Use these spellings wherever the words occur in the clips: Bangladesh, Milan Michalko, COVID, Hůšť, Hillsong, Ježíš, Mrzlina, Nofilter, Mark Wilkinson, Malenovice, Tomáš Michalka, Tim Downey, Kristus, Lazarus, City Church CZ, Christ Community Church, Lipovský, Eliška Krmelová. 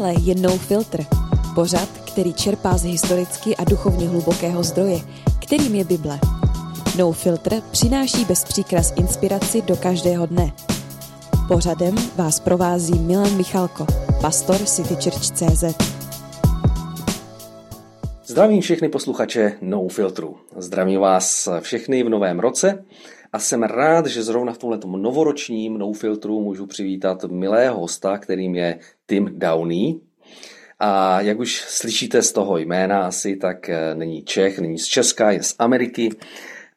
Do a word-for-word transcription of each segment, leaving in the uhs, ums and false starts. Tohle je nofilter, pořad, který čerpá z historicky a duchovně hlubokého zdroje, kterým je Bible. Nofilter přináší bez příkras inspiraci do každého dne. Pořadem vás provází Milan Michalko, pastor City Church C Z. Zdravím všechny posluchače nofiltru. Zdravím vás všechny v novém roce. A jsem rád, že zrovna v tomto novoročním nofiltru můžu přivítat milého hosta, kterým je Tim Downey. A jak už slyšíte z toho jména asi, tak není Čech, není z Česka, je z Ameriky,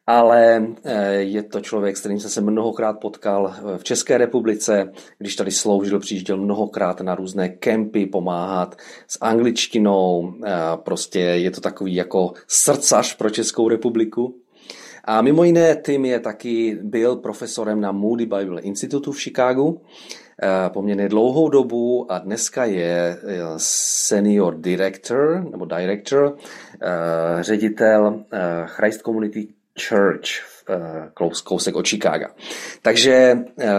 ale je to člověk, s kterým jsem se mnohokrát potkal v České republice, když tady sloužil, přijížděl mnohokrát na různé kempy pomáhat s angličtinou. Prostě je to takový jako srdcař pro Českou republiku. A mimo jiné, Tim je taky byl profesorem na Moody Bible Institutu v Chicagu poměrně dlouhou dobu a dneska je senior director, nebo director, ředitel Christ Community Church, kousek od Chicaga. Takže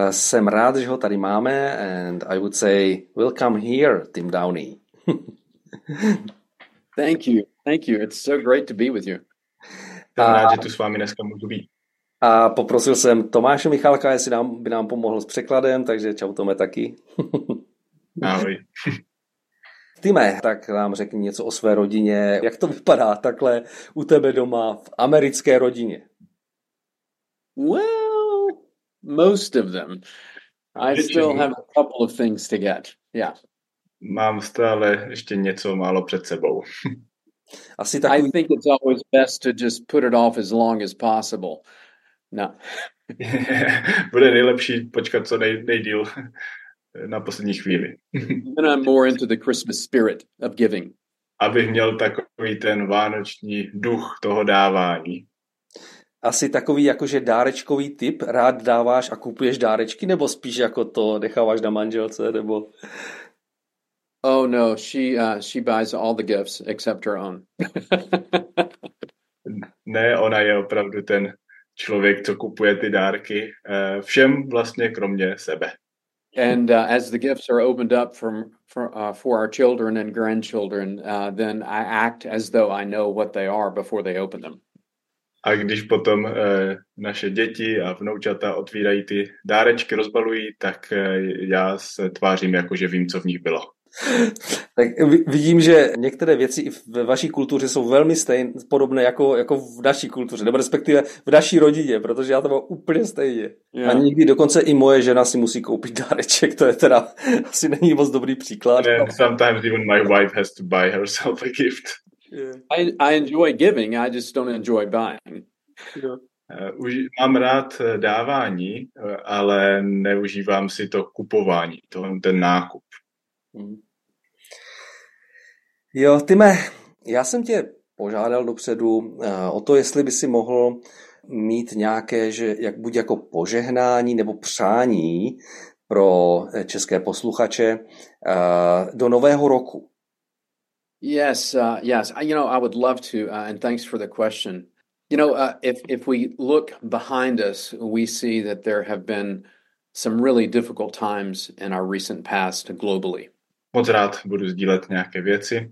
jsem rád, že ho tady máme, and I would say, welcome here, Tim Downey. Thank you, thank you. It's so great to be with you. Jsem rád, že tu s vámi dneska můžu být. A poprosil jsem Tomáše Michalka, jestli nám, by nám pomohl s překladem, takže čau Tome taky. Ahoj. Time, tak nám řekni něco o své rodině. Jak to vypadá takhle u tebe doma v americké rodině? Well, most of them. I still have a couple of things to get. Yeah. Mám stále ještě něco málo před sebou. Asi takový... I think it's always best to just put it off as long as possible. No. Bude nejlepší počkat co nej, nejdýl na poslední chvíli. Then I'm more into the Christmas spirit of giving. Abych měl takový ten vánoční duch toho dávání. Asi takový jakože dárečkový typ, rád dáváš a kupuješ dárečky, nebo spíš jako to necháváš na manželce, nebo... Oh no, she uh, she buys all the gifts except her own. Ne, ona je opravdu ten člověk, co kupuje ty dárky uh, všem vlastně kromě sebe. And uh, as the gifts are opened up from for, uh, for our children and grandchildren, uh, then I act as though I know what they are before they open them. A když potom uh, naše děti a vnoučata otvírají ty dárečky, rozbalují, tak uh, já se tvářím jako, že vím, co v nich bylo. Tak vidím, že některé věci i ve vaší kultuře jsou velmi stejné, podobné jako, jako v naší kultuře, nebo respektive v naší rodině, protože já to mám úplně stejně. Yeah. A nikdy dokonce i moje žena si musí koupit dáreček, to je teda asi není moc dobrý příklad. And sometimes even my wife has to buy herself a gift. Yeah. I, I enjoy giving, I just don't enjoy buying. Yeah. Už mám rád dávání, ale neužívám si to kupování, to, ten nákup. Hmm. Jo, Time, já jsem tě požádal dopředu uh, o to, jestli by si mohl mít nějaké, že jak buď jako požehnání nebo přání pro české posluchače uh, do nového roku. Yes, uh, yes. I, you know, I would love to, uh, and thanks for the question. You know, uh, if if we look behind us, we see that there have been some really difficult times in our recent past globally. Moc rád budu sdílet nějaké věci.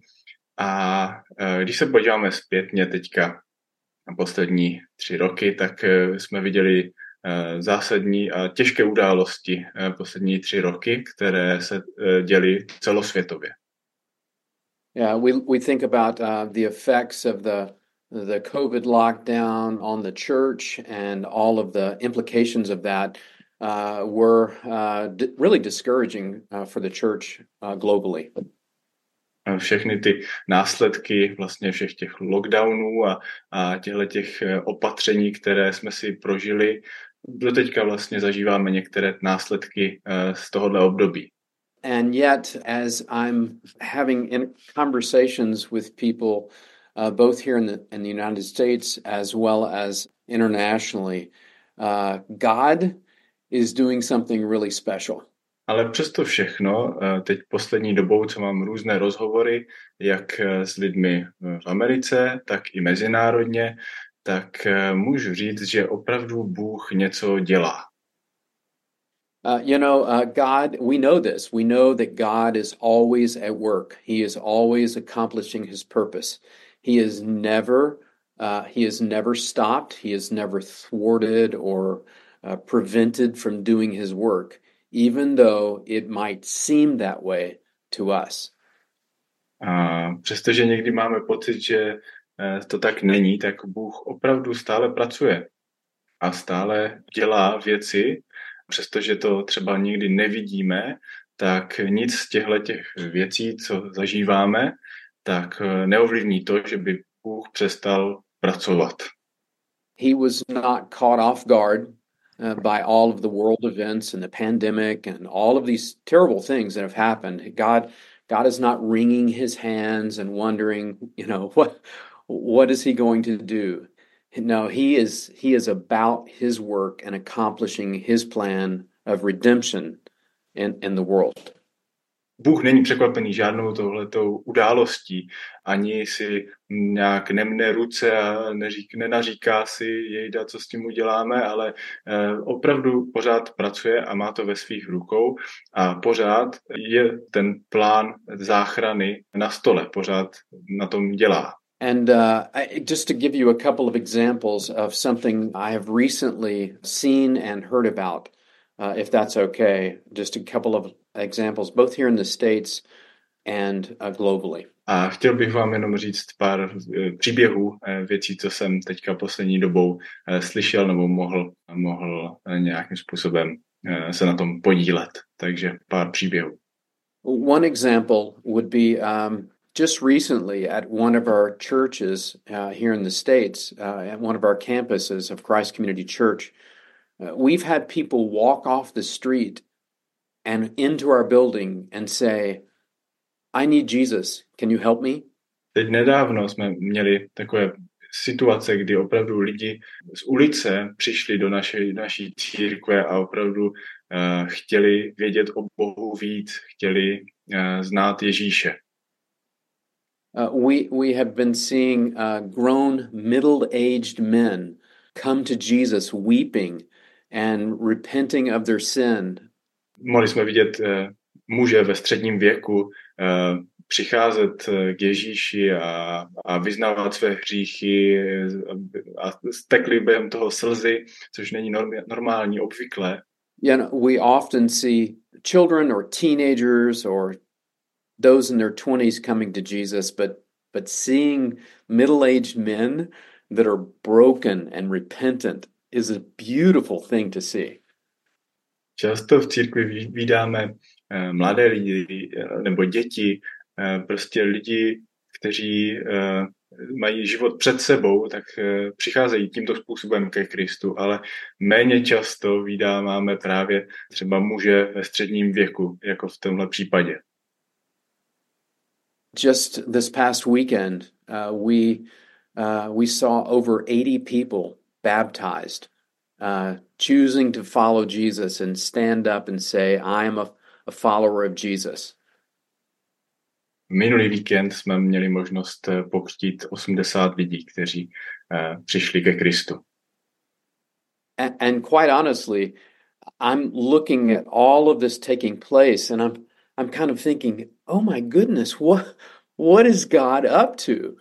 A když se podíváme zpětně teďka na poslední tři roky, tak jsme viděli zásadní a těžké události poslední tři roky, které se děly celosvětově. Yeah, we we think about uh, the effects of the the COVID lockdown on the church and all of the implications of that. Uh, were uh, d- really discouraging uh, for the church uh, globally. Všechny ty následky vlastně všech těch lockdownů a, a těch opatření, které jsme si prožili, do teďka vlastně zažíváme některé následky uh, z tohohle období. And yet, as I'm having in conversations with people, uh, both here in the, in the United States as well as internationally, uh, God is doing something really special. Ale přesto všechno, teď poslední dobou, co mám různé rozhovory, jak s lidmi v Americe, tak i mezinárodně, tak můžu říct, že opravdu Bůh něco dělá. Uh, you know, uh, God, we know this. We know that God is always at work. He is always accomplishing his purpose. He is never, uh, he is never stopped. He is never thwarted or uh, prevented from doing his work, even though it might seem that way to us. A přestože někdy máme pocit, že to tak není, tak Bůh opravdu stále pracuje a stále dělá věci. Přestože to třeba nikdy nevidíme, tak nic z těchto těch věcí, co zažíváme, tak neovlivní to, že by Bůh přestal pracovat. He was not caught off guard uh, by all of the world events and the pandemic and all of these terrible things that have happened. God, God is not wringing his hands and wondering, you know, what, what is he going to do? No, he is he is about his work and accomplishing his plan of redemption in, in the world. Bůh není překvapený žádnou tohletou událostí, ani si nějak nemne ruce a neřík, nenaříká si jejda, co s tím uděláme, ale eh, opravdu pořád pracuje a má to ve svých rukou a pořád je ten plán záchrany na stole, pořád na tom dělá. And uh, I, just to give you a couple of examples of something I have recently seen and heard about, uh, if that's okay, just a couple of examples, both here in the States and uh, globally. A chtěl bych vám jenom říct pár uh, příběhů, uh, věcí, co jsem teďka poslední dobou uh, slyšel nebo mohl, mohl uh, nějakým způsobem uh, se na tom podílet. Takže pár příběhů. One example would be... Um, Just recently at one of our churches uh, here in the States, uh, at one of our campuses of Christ Community Church, uh, we've had people walk off the street and into our building and say, I need Jesus, can you help me? Teď nedávno jsme měli takové situace, kdy opravdu lidi z ulice přišli do naší, naší církve a opravdu uh, chtěli vědět o Bohu víc, chtěli uh, znát Ježíše. Uh, we we have been seeing uh, grown, middle-aged men come to Jesus weeping and repenting of their sin. Mohli jsme vidět uh, muže ve středním věku uh, přicházet k Ježíši a, a vyznávat své hříchy a, a stekli během toho slzy, což není norm- normální, obvyklé. You know, we often see children or teenagers or those in their twenties coming to Jesus, but but seeing middle-aged men that are broken and repentant is a beautiful thing to see. Často v církvi vídáme eh, mladé lidi nebo děti, eh, prostě lidi, kteří eh, mají život před sebou, tak eh, přicházejí tímto způsobem ke Kristu, ale méně často vídáme právě třeba muže ve středním věku, jako v tomhle případě. Just this past weekend, uh, we uh, we saw over eighty people baptized, uh, choosing to follow Jesus and stand up and say, "I am a, a follower of Jesus." Minulý víkend jsme měli možnost pokřtít osmdesát lidí, kteří uh, přišli ke Kristu. And, and quite honestly, I'm looking at all of this taking place, and I'm. I'm kind of thinking, oh my goodness, what what is God up to?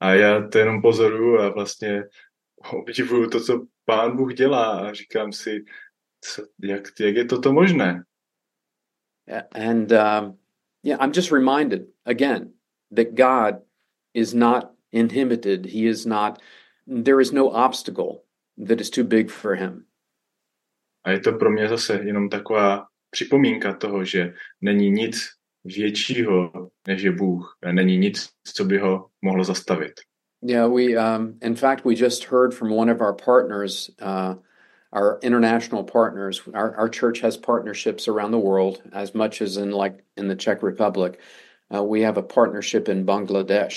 A já to jenom pozoruju a vlastně obdivuju to, co Pán Bůh dělá a říkám si, co, jak, jak je toto možné? And um, yeah, I'm just reminded again that God is not inhibited. He is not, there is no obstacle that is too big for him. A je to pro mě zase jenom taková připomínka toho, že není nic většího, než je Bůh. Není nic, co by ho mohlo zastavit. Yeah, we um, in fact we just heard from one of our partners, uh, our international partners. Our, our church has partnerships around the world, as much as in like in the Czech Republic. Uh, we have a partnership in Bangladesh.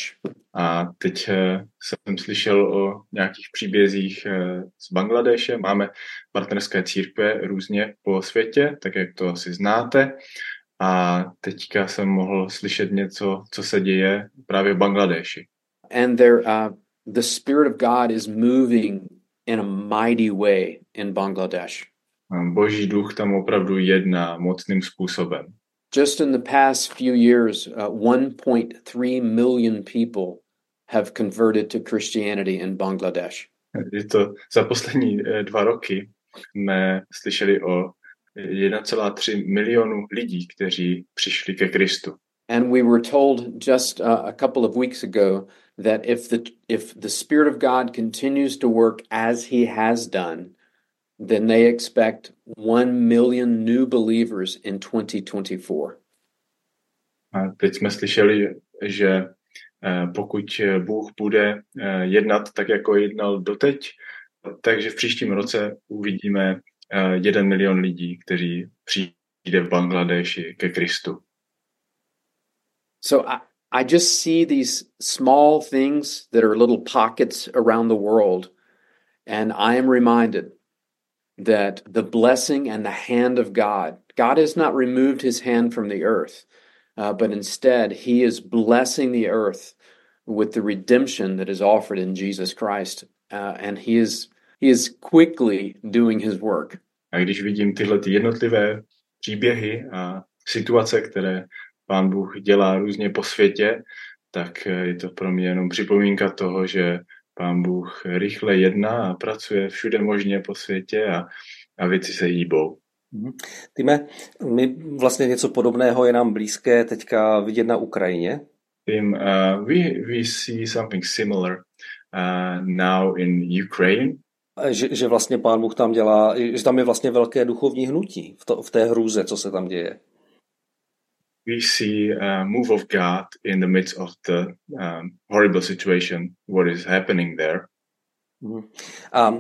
A teď uh, jsem slyšel o nějakých příbězích uh, z Bangladeše. Máme partnerské církve různě po světě, tak jak to asi znáte. A teďka jsem mohl slyšet něco, co se děje právě v Bangladeši. And there, uh, the Spirit of God is moving in a mighty way in Bangladesh. Boží duch tam opravdu jedná mocným způsobem. Just in the past few years, uh, one point three million people have converted to Christianity in Bangladesh. Je to za poslední dva roky jsme slyšeli o one point three milionu lidí, kteří přišli ke Kristu. And we were told just uh, a couple of weeks ago that if the if the Spirit of God continues to work as he has done, then they expect one million new believers in twenty twenty-four. A teď jsme slyšeli, že eh, pokud Bůh bude eh, jednat tak, jako jednal doteď, takže v příštím roce uvidíme eh, one milion lidí, kteří přijde v Bangladeši ke Kristu. So I, I just see these small things that are little pockets around the world, and I am reminded that the blessing and the hand of God, God has not removed his hand from the earth, uh, but instead he is blessing the earth with the redemption that is offered in Jesus Christ, uh, and he is he is quickly doing his work. A když vidím tyhle ty jednotlivé příběhy a situace, které Pán Bůh dělá různě po světě, tak je to pro mě jenom připomínka toho, že Pán Bůh rychle jedná a pracuje všude možně po světě a, a věci se hýbou. Time, my vlastně něco podobného je nám blízké teďka vidět na Ukrajině. Tim, uh, we, we see something similar uh, now in Ukraine. Že, že vlastně Pán Bůh tam dělá, že tam je vlastně velké duchovní hnutí v, to, v té hrůze, co se tam děje. We see a move of God in the midst of the um, horrible situation, what is happening there. A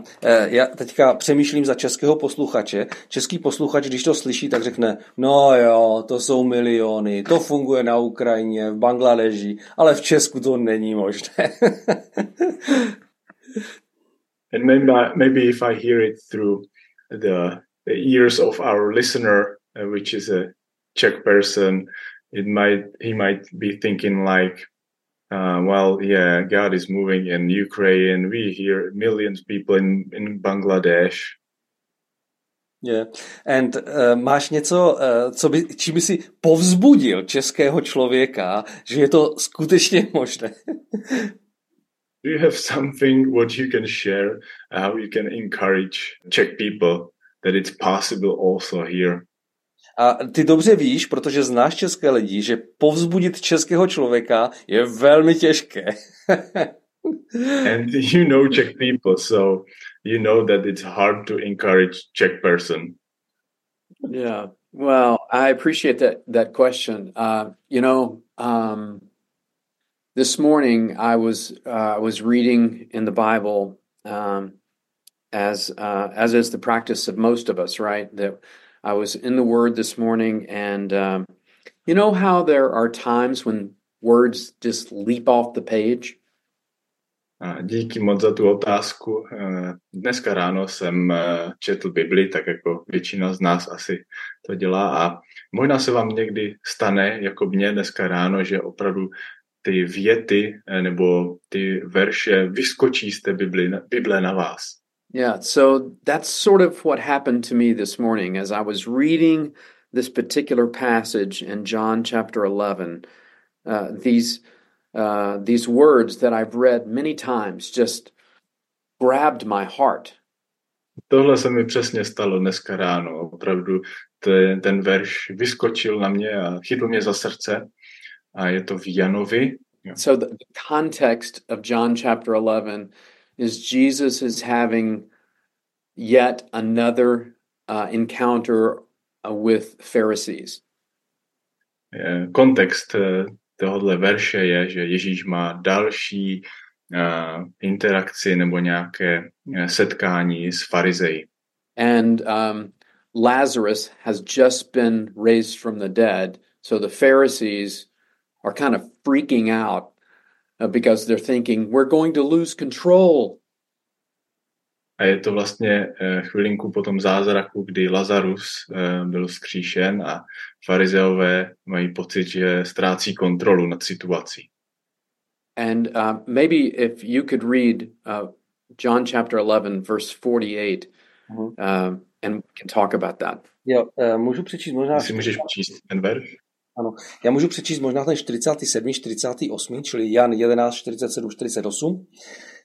já teďka přemýšlím za českého posluchače. Český posluchač, když to slyší, tak řekne, no jo, to jsou miliony, to funguje na Ukrajině, v Bangladeši, ale v Česku to není možné. And maybe, maybe if I hear it through the, the ears of our listener, uh, which is a Czech person, it might he might be thinking like, uh, well, yeah, God is moving in Ukraine. We hear millions of people in, in Bangladesh. Yeah, and uh, máš něco, uh, co by, čím by si povzbudil českého člověka, že je to skutečně možné? Do you have something what you can share, how you can encourage Czech people that it's possible also here? A ty dobře víš, protože znáš české lidi, že povzbudit českého člověka je velmi těžké. And you know Czech people, so you know that it's hard to encourage Czech person. Yeah, well, I appreciate that that question. Uh, you know, um, this morning I was uh, was reading in the Bible um, as uh, as is the practice of most of us, right? That I was in the Word this morning, and um, you know how there are times when words just leap off the page? Díky moc za tu otázku. Dneska ráno jsem četl Bibli, tak jako většina z nás asi to dělá. A možná se vám někdy stane, jako mě dneska ráno, že opravdu ty věty nebo ty verše vyskočí z té Bible, Bible na vás. Yeah, so that's sort of what happened to me this morning as I was reading this particular passage in John chapter eleven. Uh, these uh, these words that I've read many times just grabbed my heart. Tohle se mi přesně stalo dneska ráno. Opravdu ten, ten verš vyskočil na mě a chytl mě za srdce. A je to v Janovi. Yeah. So the, the context of John chapter eleven is Jesus is having yet another uh, encounter uh, with Pharisees. Kontext uh, tohohle verše je, že Ježíš má další uh, interakci nebo nějaké uh, setkání s farizeji. And um, Lazarus has just been raised from the dead, so the Pharisees are kind of freaking out because they're thinking, we're going to lose control. A je to vlastně chvilinku po tom zázraku, kdy Lazarus byl vzkříšen a farizeové mají pocit, že ztrácí kontrolu nad situací. And uh, maybe if you could read uh, John chapter eleven, verse forty-eight, Uh-huh. Uh, and we can talk about that. Jo, uh, můžu přečíst možná... Jestli můžeš přečíst ten verš? Ano, já můžu přečíst možná ten čtyřicátý sedmý, čtyřicátý osmý, čili Jan jedenáct, čtyřicet sedm, čtyřicet osm.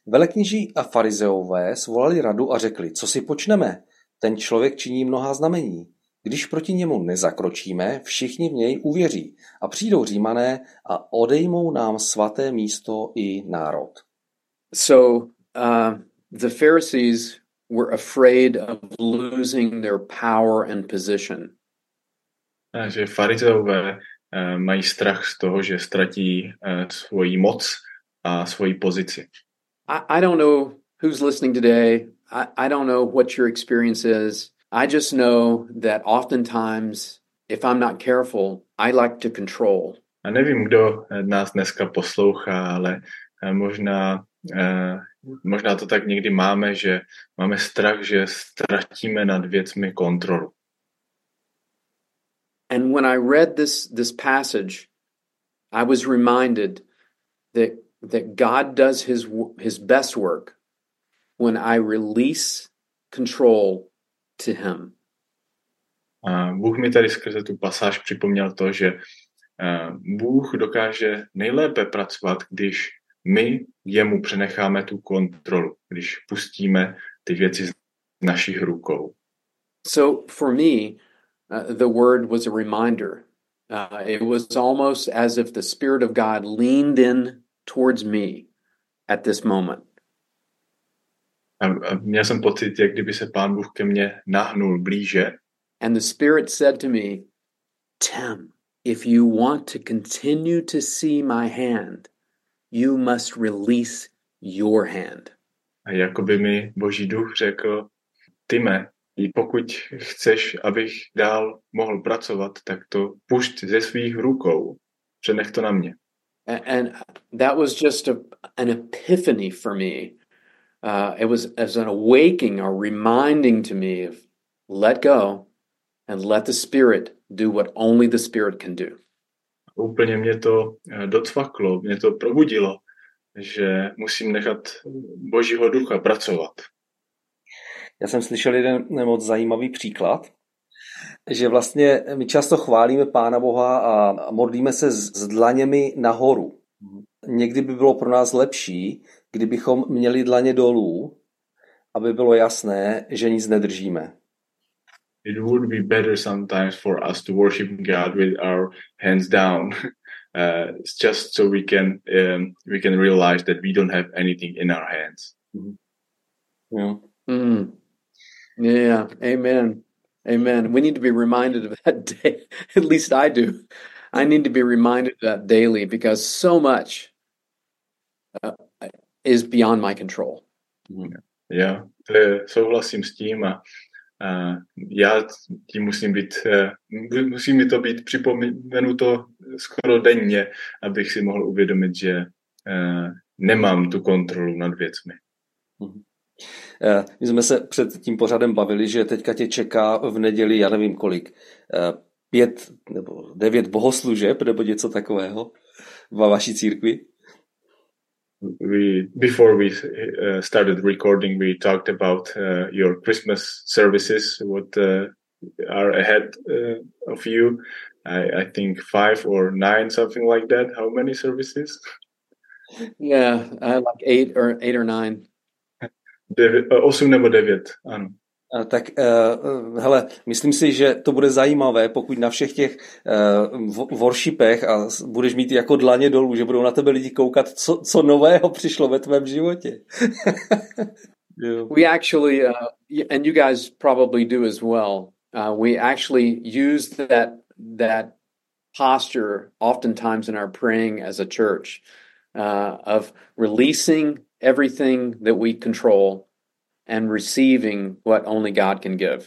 Velekněží a farizeové svolali radu a řekli, co si počneme? Ten člověk činí mnohá znamení. Když proti němu nezakročíme, všichni v něj uvěří a přijdou Římané a odejmou nám svaté místo i národ. So uh, the Pharisees were afraid of losing their power and position. Takže farizeové uh, mají strach z toho, že ztratí uh, svoji moc a svoji pozici. I, I don't know who's listening today. I, I don't know what your experience is. I just know that oftentimes, if I'm not careful, I like to control. A nevím, kdo nás dneska poslouchá, ale možná, možná to tak někdy máme, že máme strach, že ztratíme nad věcmi kontrolu. And when I read this this passage, I was reminded that that God does his his best work when I release control to him. A Bůh mi tady skrze tu pasáž připomněl to, že Bůh dokáže nejlépe pracovat, když my jemu přenecháme tu kontrolu, když pustíme ty věci z našich rukou. So for me, uh, the word was a reminder. Uh, it was almost as if the Spirit of God leaned in towards me at this moment. A měl jsem pocit, jak kdyby se Pán Bůh ke mně nahnul blíže. And the Spirit said to me, Tim, if you want to continue to see my hand, you must release your hand. A jakoby mi Boží duch řekl, Time, pokud chceš, abych dál mohl pracovat, tak to pušť ze svých rukou, přenech to na mě. And, and that was just a, an epiphany for me. Uh, it was as an awakening or reminding to me of let go and let the Spirit do what only the Spirit can do. Úplně mě to docvaklo, mě to probudilo, že musím nechat Božího ducha pracovat. Já jsem slyšel jeden moc zajímavý příklad, že vlastně my často chválíme Pána Boha a modlíme se s dlaněmi nahoru. Někdy by bylo pro nás lepší, kdybychom měli dlaně dolů, aby bylo jasné, že nic nedržíme. It would be better sometimes for us to worship God with our hands down, uh, just so we can um, we can realize that we don't have anything in our hands. Mm-hmm. Yeah. Mm. Yeah. Amen. Amen. We need to be reminded of that day. At least I do. I need to be reminded of that daily because so much uh, is beyond my control. Yeah. Yeah. Souhlasím s tím a Uh, já tím musím být, uh, musí mi to být připomenuto skoro denně, abych si mohl uvědomit, že uh, nemám tu kontrolu nad věcmi. Uh-huh. Uh, my jsme se před tím pořadem bavili, že teďka tě čeká v neděli, já nevím kolik, uh, pět nebo devět bohoslužeb nebo něco takového v vaší církvi. We, before we uh, started recording, we talked about uh, your Christmas services, what uh, are ahead uh, of you. I, I think five or nine, something like that. How many services? Yeah, uh, like eight or eight or nine. Devět, osm nebo devět, ano. Tak uh, hele, myslím si, že to bude zajímavé, pokud na všech těch uh, worshipech a budeš mít jako dlaně dolů, že budou na tebe lidi koukat, co, co nového přišlo ve tvém životě. Yeah. We actually, uh, and you guys probably do as well, uh, we actually use that, that posture oftentimes in our praying as a church uh, of releasing everything that we control and receiving what only God can give.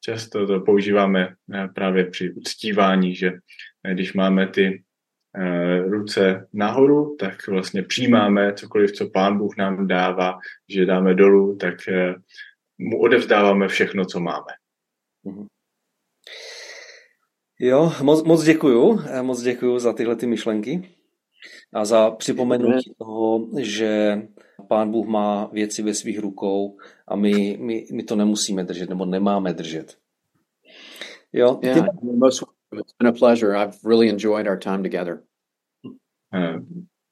Často to používáme právě při uctívání, že když máme ty uh, ruce nahoru, tak vlastně přijímáme cokoliv, co Pán Bůh nám dává, že dáme dolů, tak uh, mu odevzdáváme všechno, co máme. Mm-hmm. Jo, moc, moc děkuju. Moc děkuju za tyhle ty myšlenky. a za připomenutí toho, že Pán Bůh má věci ve svých rukou a my, my, my to nemusíme držet, nebo nemáme držet. Jo, yeah, ty... It's been a pleasure. I've really enjoyed our time together.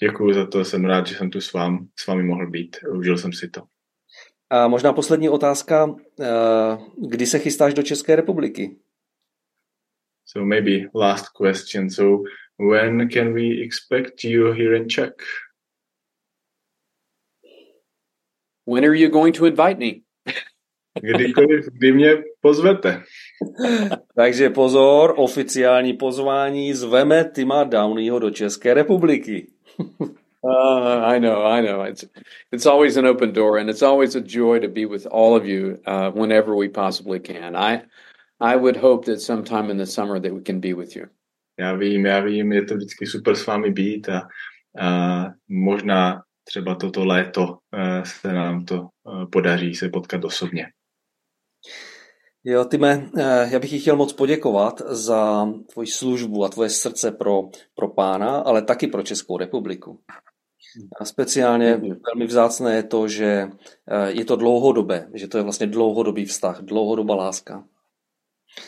Děkuji za to, jsem rád, že jsem tu s vámi, s vámi mohl být. Užil jsem si to. A možná poslední otázka, kdy se chystáš do České republiky? So maybe last question. So when can we expect you here in Czech? When are you going to invite me? Kdykoliv, kdy mě pozvete. Takže pozor, oficiální pozvání, zveme Tima Downeyho do České republiky. Uh, I know, I know. It's it's always an open door, and it's always a joy to be with all of you uh, whenever we possibly can. I I would hope that sometime in the summer that we can be with you. Já vím, já vím, je to vždycky super s vámi být a, a možná třeba toto léto uh, se nám to uh, podaří se potkat osobně. Jo, Time, já bych ti chtěl moc poděkovat za tvoji službu a tvoje srdce pro, pro Pána, ale taky pro Českou republiku. A speciálně velmi vzácné je to, že je to dlouhodobé, že to je vlastně dlouhodobý vztah, dlouhodobá láska.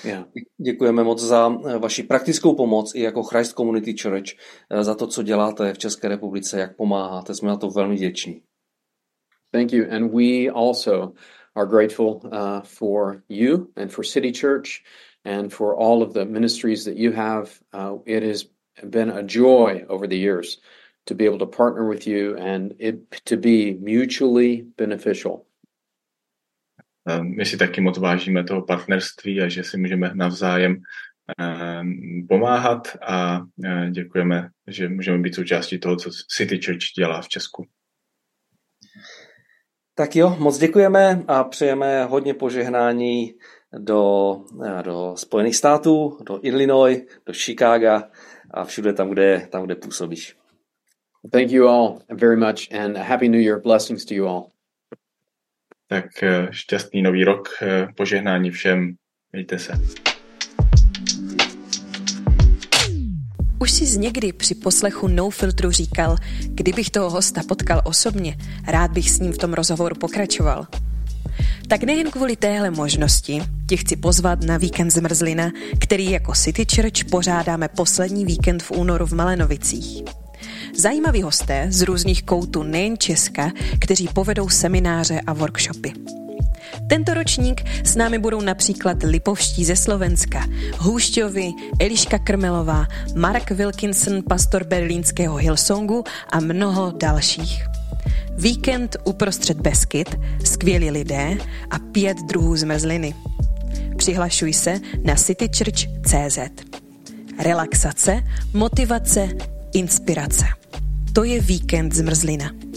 Yeah. Děkujeme moc za vaši praktickou pomoc i jako Christ Community Church, za to, co děláte v České republice, jak pomáháte. Jsme na to velmi vděční. Thank you, and we also are grateful uh, for you and for City Church and for all of the ministries that you have. Uh, it has been a joy over the years to be able to partner with you and it to be mutually beneficial. My si taky moc vážíme toho partnerství a že si můžeme navzájem uh, pomáhat a uh, děkujeme, že můžeme být součástí toho, co City Church dělá v Česku. Tak jo, moc děkujeme a přejeme hodně požehnání do, do Spojených států, do Illinois, do Chicaga a všude tam, kde, tam, kde působíš. Thank you all very much and a happy new year. Blessings to you all. Tak šťastný nový rok, požehnání všem, mějte se. Už jsi někdy při poslechu Nofiltru říkal, kdybych toho hosta potkal osobně, rád bych s ním v tom rozhovoru pokračoval. Tak nejen kvůli téhle možnosti ti chci pozvat na víkend z Mrzlina, který jako City Church pořádáme poslední víkend v únoru v Malenovicích. Zajímaví hosté z různých koutů nejen Česka, kteří povedou semináře a workshopy. Tento ročník s námi budou například Lipovští ze Slovenska, Hůšťovi, Eliška Krmelová, Mark Wilkinson, pastor berlínského Hillsongu a mnoho dalších. Víkend uprostřed Beskyt, skvělí lidé a pět druhů zmrzliny. Přihlašuj se na City Church C Z. Relaxace, motivace, inspirace. To je víkend zmrzlina.